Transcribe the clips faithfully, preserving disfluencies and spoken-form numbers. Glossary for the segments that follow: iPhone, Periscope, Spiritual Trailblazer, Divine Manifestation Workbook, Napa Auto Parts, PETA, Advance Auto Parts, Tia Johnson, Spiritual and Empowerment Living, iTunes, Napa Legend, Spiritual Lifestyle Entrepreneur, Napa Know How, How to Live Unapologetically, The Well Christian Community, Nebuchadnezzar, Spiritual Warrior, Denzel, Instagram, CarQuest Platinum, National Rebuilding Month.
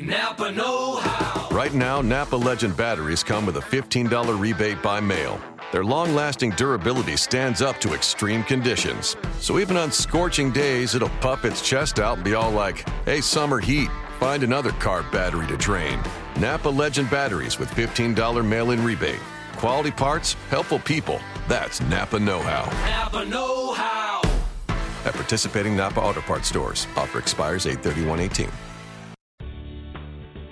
Napa Know How. Right now, Napa Legend batteries come with a fifteen dollar rebate by mail. Their long-lasting durability stands up to extreme conditions. So even on scorching days, it'll puff its chest out and be all like, hey, summer heat, find another car battery to drain. Napa Legend batteries with fifteen dollar mail-in rebate. Quality parts, helpful people. That's Napa Know How. Napa Know How. At participating Napa Auto Parts stores. Offer expires eight thirty-one eighteen.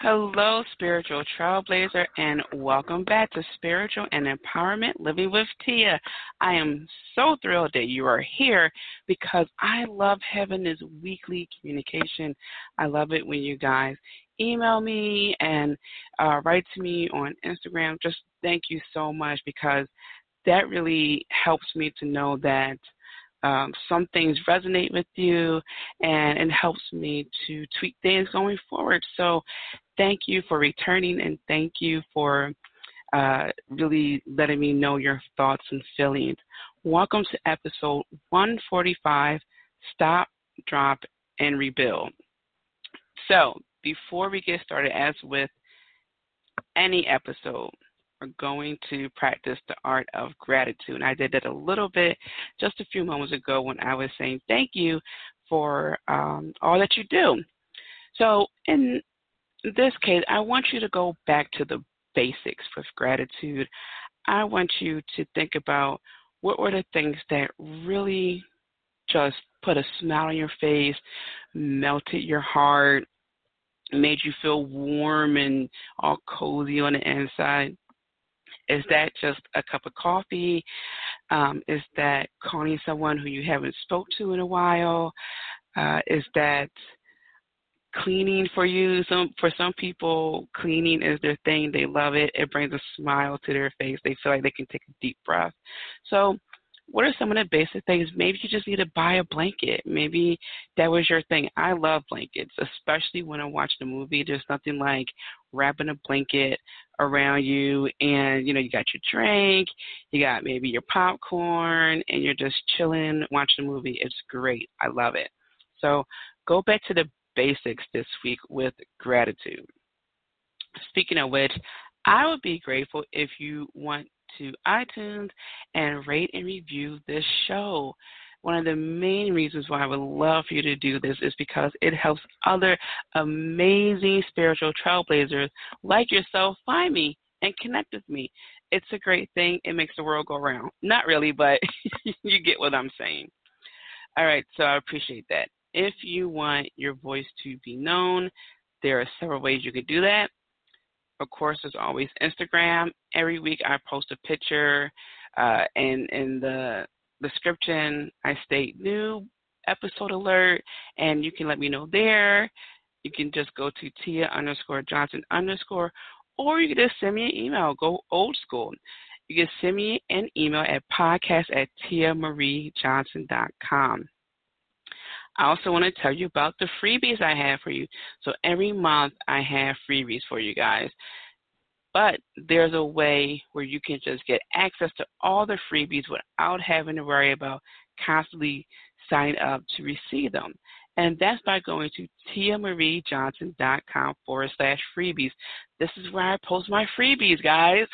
Hello, Spiritual Trailblazer, and welcome back to Spiritual and Empowerment Living with Tia. I am so thrilled that you are here because I love having this weekly communication. I love it when you guys email me and uh, write to me on Instagram. Just thank you so much because that really helps me to know that Um, some things resonate with you, and it helps me to tweak things going forward. So thank you for returning, and thank you for uh, really letting me know your thoughts and feelings. Welcome to episode one forty-five, Stop, Drop, and Rebuild. So before we get started, as with any episode, we're going to practice the art of gratitude. And I did that a little bit just a few moments ago when I was saying thank you for um, all that you do. So in this case, I want you to go back to the basics with gratitude. I want you to think about what were the things that really just put a smile on your face, melted your heart, made you feel warm and all cozy on the inside. Is that just a cup of coffee? Um, is that calling someone who you haven't spoke to in a while? Uh, is that cleaning for you? Some for some people, cleaning is their thing. They love it. It brings a smile to their face. They feel like they can take a deep breath. So what are some of the basic things? Maybe you just need to buy a blanket. Maybe that was your thing. I love blankets, especially when I watch the movie. There's nothing like wrapping a blanket around you, and, you know, you got your drink, you got maybe your popcorn, and you're just chilling, watching the movie. It's great. I love it. So go back to the basics this week with gratitude. Speaking of which, I would be grateful if you want to iTunes and rate and review this show. One of the main reasons why I would love for you to do this is because it helps other amazing spiritual trailblazers like yourself find me and connect with me. It's a great thing. It makes the world go round. Not really, but you get what I'm saying. All right, so I appreciate that. If you want your voice to be known, there are several ways you could do that. Of course, there's always Instagram. Every week I post a picture, uh, and in the description I state new episode alert, and you can let me know there. You can just go to Tia underscore Johnson underscore, or you can just send me an email. Go old school. You can send me an email at podcast at tia marie johnson dot com. I also want to tell you about the freebies I have for you. So every month I have freebies for you guys. But there's a way where you can just get access to all the freebies without having to worry about constantly signing up to receive them. And that's by going to tia marie johnson dot com forward slash freebies. This is where I post my freebies, guys.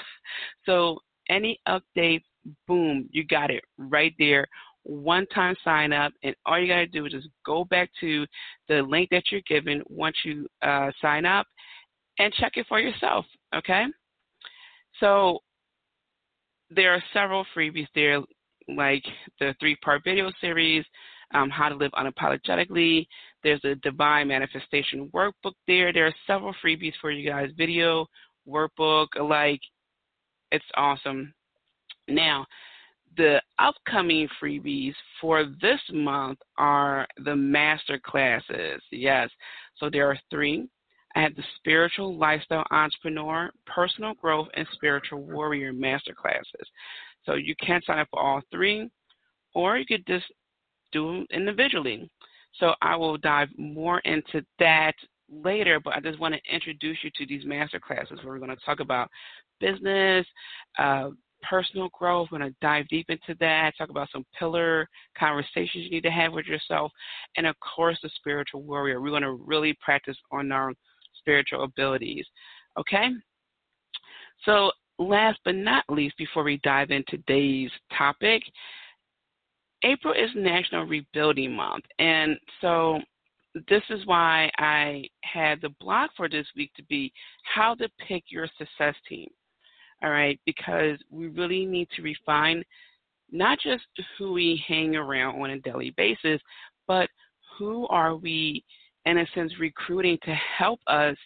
So any updates, boom, you got it right there. One-time sign up, and all you got to do is just go back to the link that you're given once you uh, sign up and check it for yourself, okay? So there are several freebies there, like the three-part video series, um, How to Live Unapologetically. There's a Divine Manifestation Workbook there. There are several freebies for you guys, video, workbook, like it's awesome. Now, the upcoming freebies for this month are the master classes. Yes. So there are three. I had the Spiritual Lifestyle Entrepreneur, Personal Growth, and Spiritual Warrior Masterclasses. So you can sign up for all three, or you could just do them individually. So I will dive more into that later, but I just want to introduce you to these masterclasses where we're going to talk about business, uh, personal growth. We're going to dive deep into that, talk about some pillar conversations you need to have with yourself, and, of course, the spiritual warrior. We're going to really practice on our spiritual abilities, okay? So last but not least, before we dive into today's topic, April is National Rebuilding Month, and so this is why I had the blog for this week to be how to pick your success team, all right, because we really need to refine not just who we hang around on a daily basis, but who are we, in a sense, recruiting to help us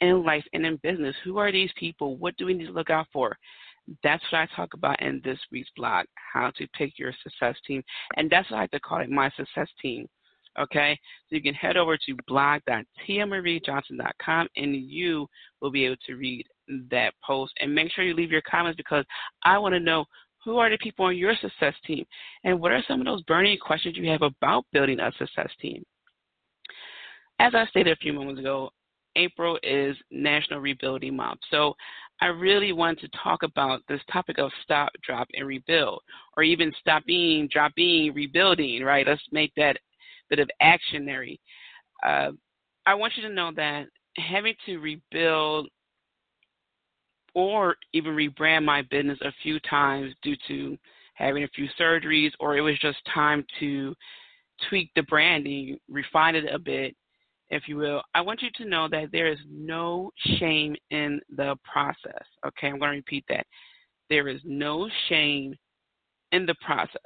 in life and in business. Who are these people? What do we need to look out for? That's what I talk about in this week's blog, how to pick your success team. And that's what I like to call it, my success team, okay? So you can head over to blog dot tia marie johnson dot com, and you will be able to read that post. And make sure you leave your comments, because I want to know who are the people on your success team, and what are some of those burning questions you have about building a success team. As I stated a few moments ago, April is National Rebuilding Month. So I really want to talk about this topic of stop, drop, and rebuild, or even stopping, dropping, rebuilding, right? Let's make that bit of actionary. Uh, I want you to know that having to rebuild or even rebrand my business a few times due to having a few surgeries, or it was just time to tweak the branding, refine it a bit, if you will, I want you to know that there is no shame in the process, okay? I'm going to repeat that. There is no shame in the process.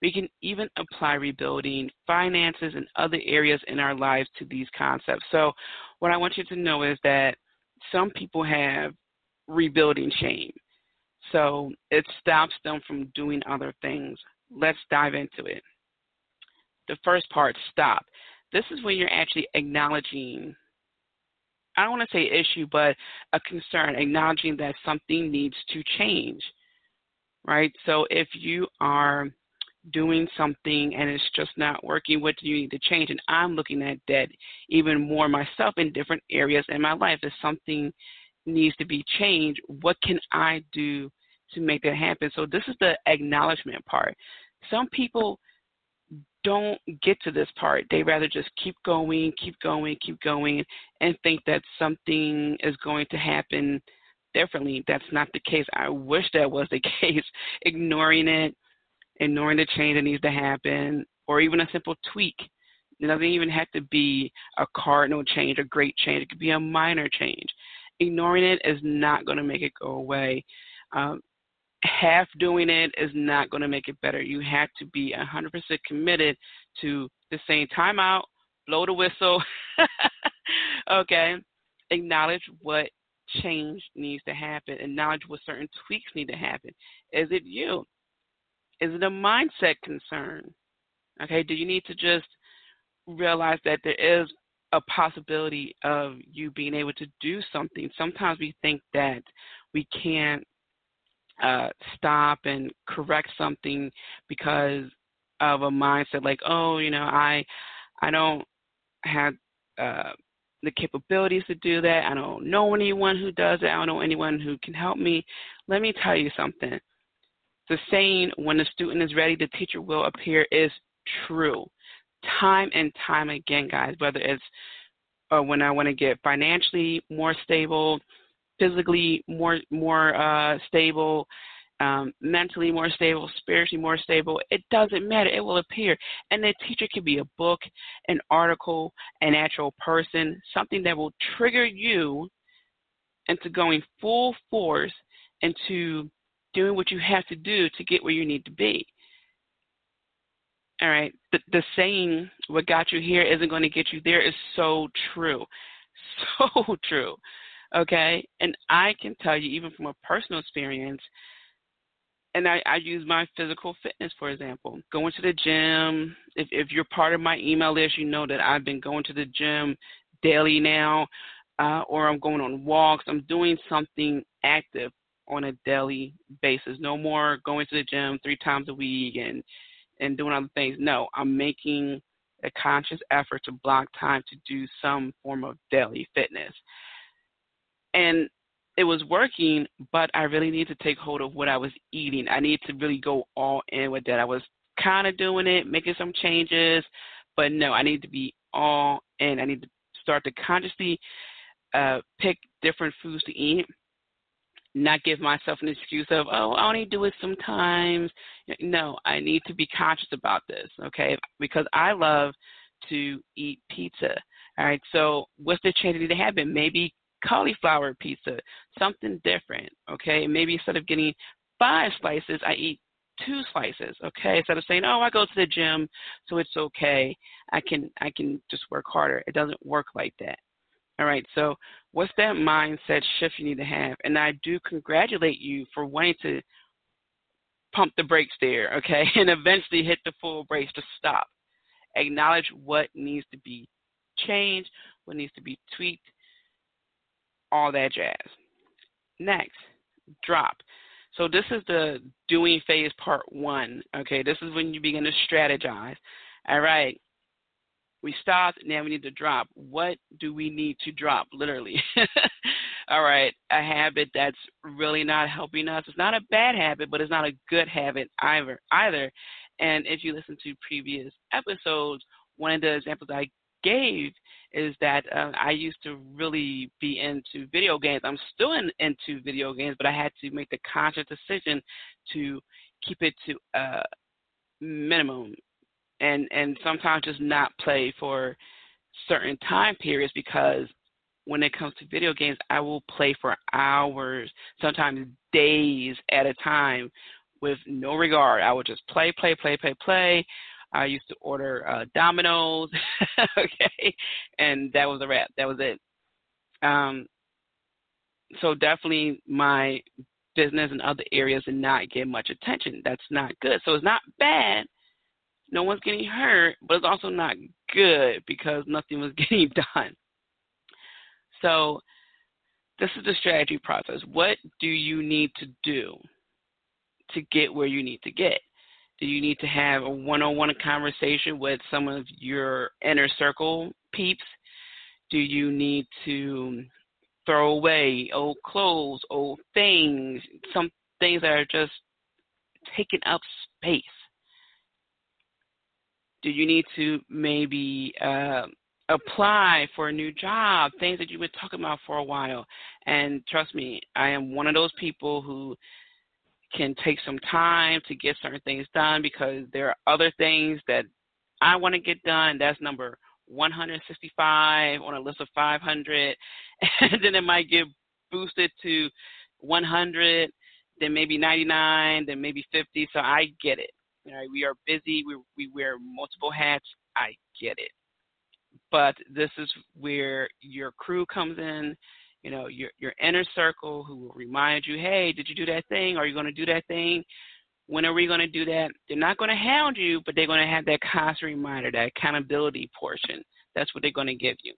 We can even apply rebuilding, finances, and other areas in our lives to these concepts. So what I want you to know is that some people have rebuilding shame, so it stops them from doing other things. Let's dive into it. The first part, stop. This is when you're actually acknowledging, I don't want to say issue, but a concern, acknowledging that something needs to change, right? So if you are doing something and it's just not working, what do you need to change? And I'm looking at that even more myself in different areas in my life. If something needs to be changed, what can I do to make that happen? So this is the acknowledgement part. Some people don't get to this part. They rather just keep going, keep going, keep going, and think that something is going to happen differently. That's not the case. I wish that was the case. Ignoring it, ignoring the change that needs to happen, or even a simple tweak. It doesn't even have to be a cardinal change, a great change. It could be a minor change. Ignoring it is not going to make it go away. Um, Half doing it is not going to make it better. You have to be one hundred percent committed to the same time out, blow the whistle, okay? Acknowledge what change needs to happen. Acknowledge what certain tweaks need to happen. Is it you? Is it a mindset concern? Okay, do you need to just realize that there is a possibility of you being able to do something? Sometimes we think that we can't Uh, stop and correct something because of a mindset like, oh, you know, I I don't have uh, the capabilities to do that. I don't know anyone who does it. I don't know anyone who can help me. Let me tell you something. The saying, when the student is ready, the teacher will appear, is true. Time and time again, guys, whether it's uh, when I want to get financially more stable, physically more more uh, stable, um, mentally more stable, spiritually more stable, it doesn't matter. It will appear. And the teacher could be a book, an article, an actual person, something that will trigger you into going full force into doing what you have to do to get where you need to be. All right. The, the saying, what got you here isn't going to get you there, is so true. So true. Okay, and I can tell you, even from a personal experience, and I, I use my physical fitness, for example, going to the gym. If, if you're part of my email list, you know that I've been going to the gym daily now. uh, or I'm going on walks. I'm doing something active on a daily basis. No more going to the gym three times a week and, and doing other things. No, I'm making a conscious effort to block time to do some form of daily fitness. And it was working, but I really need to take hold of what I was eating. I need to really go all in with that. I was kind of doing it, making some changes, but no, I need to be all in. I need to start to consciously uh, pick different foods to eat, not give myself an excuse of, oh, I only do it sometimes. No, I need to be conscious about this, okay, because I love to eat pizza, all right? So what's the change that need to happen? Maybe cauliflower pizza, something different, okay? Maybe instead of getting five slices, I eat two slices, okay? Instead of saying, oh, I go to the gym, so it's okay. I can I can just work harder. It doesn't work like that, all right? So what's that mindset shift you need to have? And I do congratulate you for wanting to pump the brakes there, okay, and eventually hit the full brakes to stop. Acknowledge what needs to be changed, what needs to be tweaked, all that jazz. Next, drop. So this is the doing phase part one, okay? This is when you begin to strategize. All right, we stopped, now we need to drop. What do we need to drop, literally? All right, a habit that's really not helping us. It's not a bad habit, but it's not a good habit either. either. And if you listen to previous episodes, one of the examples I gave is that uh, I used to really be into video games. I'm still in, into video games, but I had to make the conscious decision to keep it to a minimum and, and sometimes just not play for certain time periods, because when it comes to video games, I will play for hours, sometimes days at a time with no regard. I would just play, play, play, play, play. I used to order uh, Domino's, okay, and that was a wrap. That was it. Um, so definitely my business and other areas did not get much attention. That's not good. So it's not bad. No one's getting hurt, but it's also not good because nothing was getting done. So this is the strategy process. What do you need to do to get where you need to get? Do you need to have a one-on-one conversation with some of your inner circle peeps? Do you need to throw away old clothes, old things, some things that are just taking up space? Do you need to maybe uh, apply for a new job, things that you've been talking about for a while? And trust me, I am one of those people who can take some time to get certain things done because there are other things that I want to get done. That's number one hundred sixty-five on a list of five hundred. And then it might get boosted to one hundred, then maybe ninety-nine, then maybe fifty. So I get it. All right, we are busy. We, we wear multiple hats. I get it. But this is where your crew comes in. You know, your your inner circle who will remind you, hey, did you do that thing? Are you going to do that thing? When are we going to do that? They're not going to hound you, but they're going to have that constant reminder, that accountability portion. That's what they're going to give you.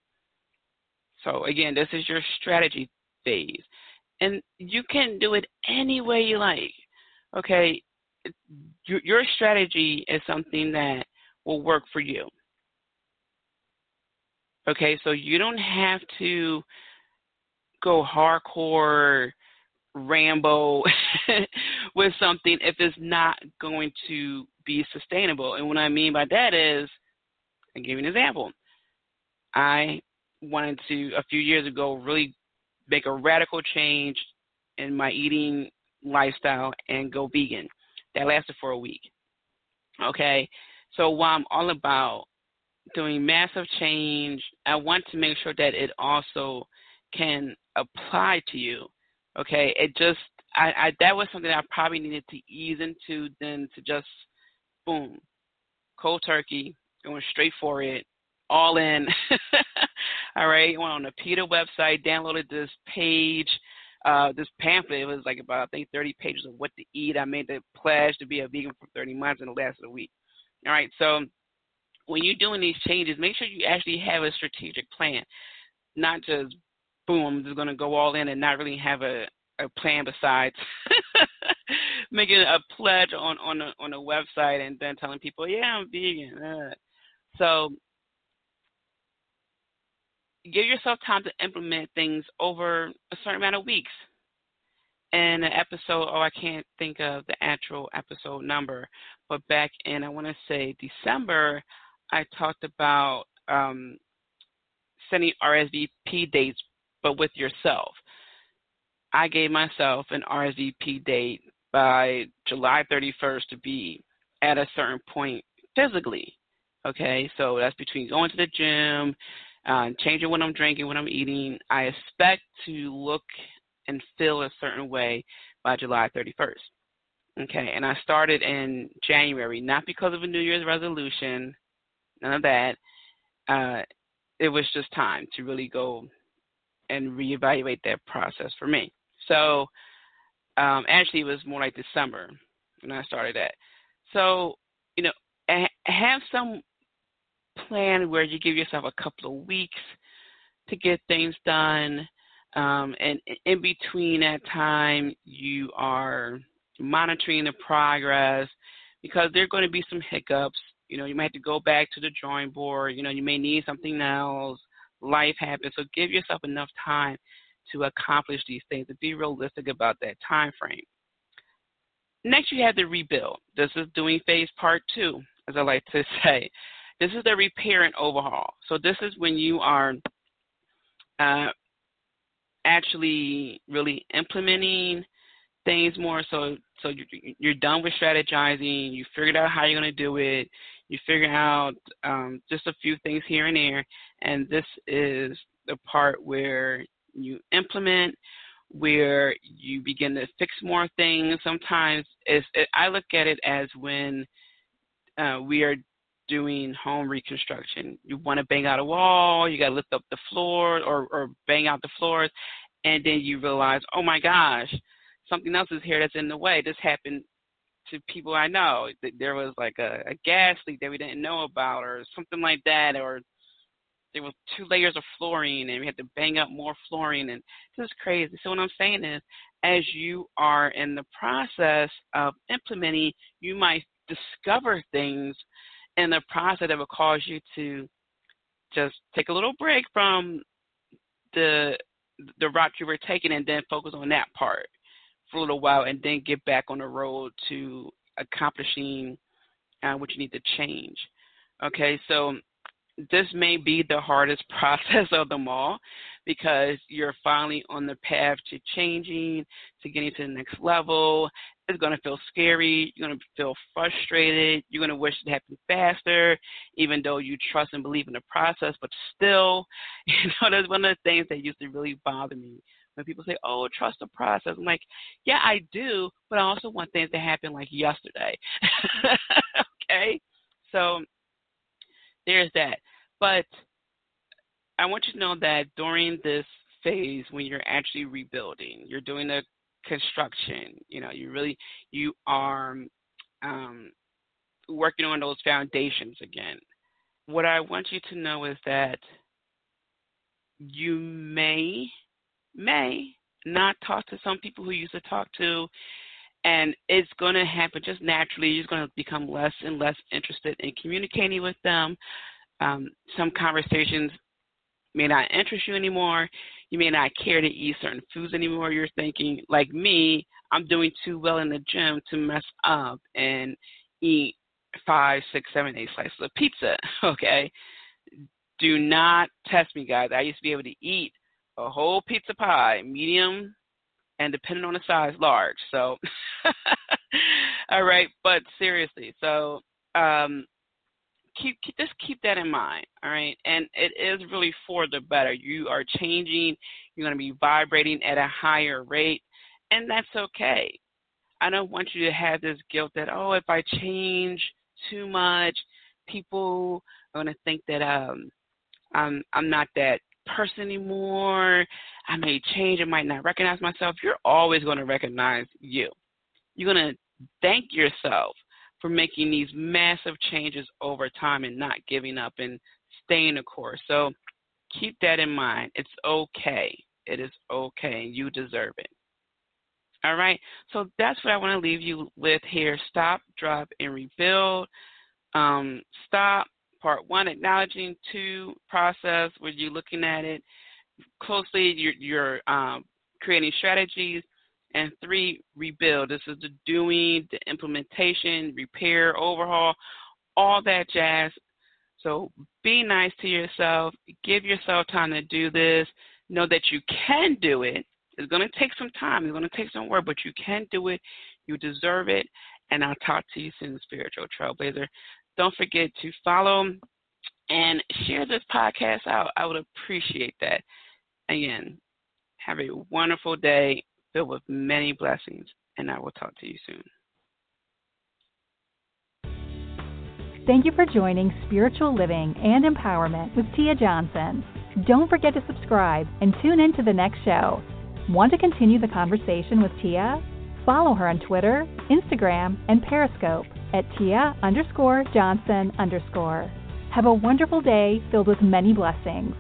So, again, this is your strategy phase. And you can do it any way you like, okay? Your, your strategy is something that will work for you. Okay, so you don't have to go hardcore Rambo with something if it's not going to be sustainable. And what I mean by that is, I'll give you an example. I wanted to, a few years ago, really make a radical change in my eating lifestyle and go vegan. That lasted for a week. Okay, so while I'm all about doing massive change, I want to make sure that it also can apply to you, okay? It just, I, I that was something that I probably needed to ease into than to just, boom, cold turkey, going straight for it, all in. All right, I went on the PETA website, downloaded this page, uh, this pamphlet. It was like about, I think, thirty pages of what to eat. I made the pledge to be a vegan for thirty months, and it lasted a week. All right, so when you're doing these changes, make sure you actually have a strategic plan, not just boom, I'm just going to go all in and not really have a, a plan besides making a pledge on, on, a, on a website and then telling people, yeah, I'm vegan. Uh. So give yourself time to implement things over a certain amount of weeks. And an episode, oh, I can't think of the actual episode number, but back in, I want to say December, I talked about um, setting R S V P dates, but with yourself. I gave myself an R S V P date by July thirty-first to be at a certain point physically, okay? So that's between going to the gym, uh, changing what I'm drinking, what I'm eating. I expect to look and feel a certain way by July thirty-first, okay? And I started in January, not because of a New Year's resolution, none of that. Uh, it was just time to really go and reevaluate that process for me. So um, actually, it was more like December when I started that. So, you know, have some plan where you give yourself a couple of weeks to get things done. Um, and in between that time, you are monitoring the progress because there are going to be some hiccups. You know, you might have to go back to the drawing board. You know, you may need something else. Life happens. So give yourself enough time to accomplish these things and be realistic about that time frame. Next, you have the rebuild. This is doing phase part two, as I like to say. This is the repair and overhaul. So this is when you are uh, actually really implementing things more. So so you're done with strategizing. You figured out how you're going to do it. You figure out um, just a few things here and there. And this is the part where you implement, where you begin to fix more things. Sometimes it's, it, I look at it as when uh, we are doing home reconstruction. You want to bang out a wall. You got to lift up the floor or, or bang out the floors. And then you realize, oh, my gosh, something else is here that's in the way. This happened to people I know. There was like a, a gas leak that we didn't know about or something like that, or there was two layers of flooring and we had to bang up more flooring, and this is crazy. So what I'm saying is, as you are in the process of implementing, you might discover things in the process that will cause you to just take a little break from the the route you were taking and then focus on that part for a little while and then get back on the road to accomplishing uh, what you need to change. Okay, so this may be the hardest process of them all because you're finally on the path to changing, to getting to the next level. It's going to feel scary. You're going to feel frustrated. You're going to wish it happened faster, even though you trust and believe in the process. But still, you know, that's one of the things that used to really bother me. When people say, oh, trust the process. I'm like, yeah, I do, but I also want things to happen like yesterday. Okay? So there's that. But I want you to know that during this phase when you're actually rebuilding, you're doing the construction, you know, you really, you are um, working on those foundations again. What I want you to know is that you may may not talk to some people who you used to talk to, and it's going to happen just naturally. You're going to become less and less interested in communicating with them. Um, some conversations may not interest you anymore. You may not care to eat certain foods anymore. You're thinking, like me, I'm doing too well in the gym to mess up and eat five, six, seven, eight slices of pizza, okay? Do not test me, guys. I used to be able to eat a whole pizza pie, medium, and depending on the size, large. So, all right, but seriously, so um, keep, keep just keep that in mind, all right? And it is really for the better. You are changing. You're going to be vibrating at a higher rate, and that's okay. I don't want you to have this guilt that, oh, if I change too much, people are going to think that um, I'm, I'm not that person anymore. I may change. I might not recognize myself. You're always going to recognize you. You're going to thank yourself for making these massive changes over time and not giving up and staying the course. So keep that in mind. It's okay. It is okay. You deserve it. All right. So that's what I want to leave you with here. Stop, drop, and rebuild. Um, stop. Part one, acknowledging. Two, process, where you're looking at it closely. You're, you're um, creating strategies. And three, rebuild. This is the doing, the implementation, repair, overhaul, all that jazz. So be nice to yourself. Give yourself time to do this. Know that you can do it. It's going to take some time. It's going to take some work, but you can do it. You deserve it. And I'll talk to you soon, Spiritual Trailblazer. Don't forget to follow and share this podcast out. I would appreciate that. Again, have a wonderful day filled with many blessings, and I will talk to you soon. Thank you for joining Spiritual Living and Empowerment with Tia Johnson. Don't forget to subscribe and tune in to the next show. Want to continue the conversation with Tia? Follow her on Twitter, Instagram, and Periscope at Tia underscore Johnson underscore. Have a wonderful day filled with many blessings.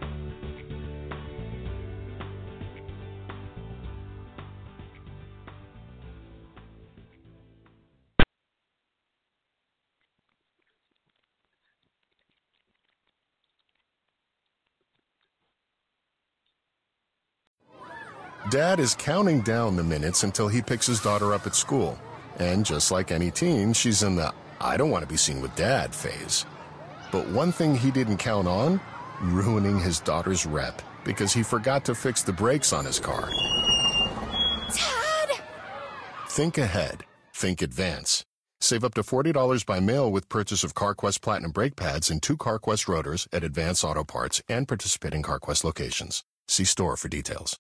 Dad is counting down the minutes until he picks his daughter up at school. And just like any teen, she's in the I don't want to be seen with Dad phase. But one thing he didn't count on, ruining his daughter's rep because he forgot to fix the brakes on his car. Dad! Think ahead. Think Advance. Save up to forty dollars by mail with purchase of CarQuest Platinum brake pads and two CarQuest rotors at Advance Auto Parts and participating CarQuest locations. See store for details.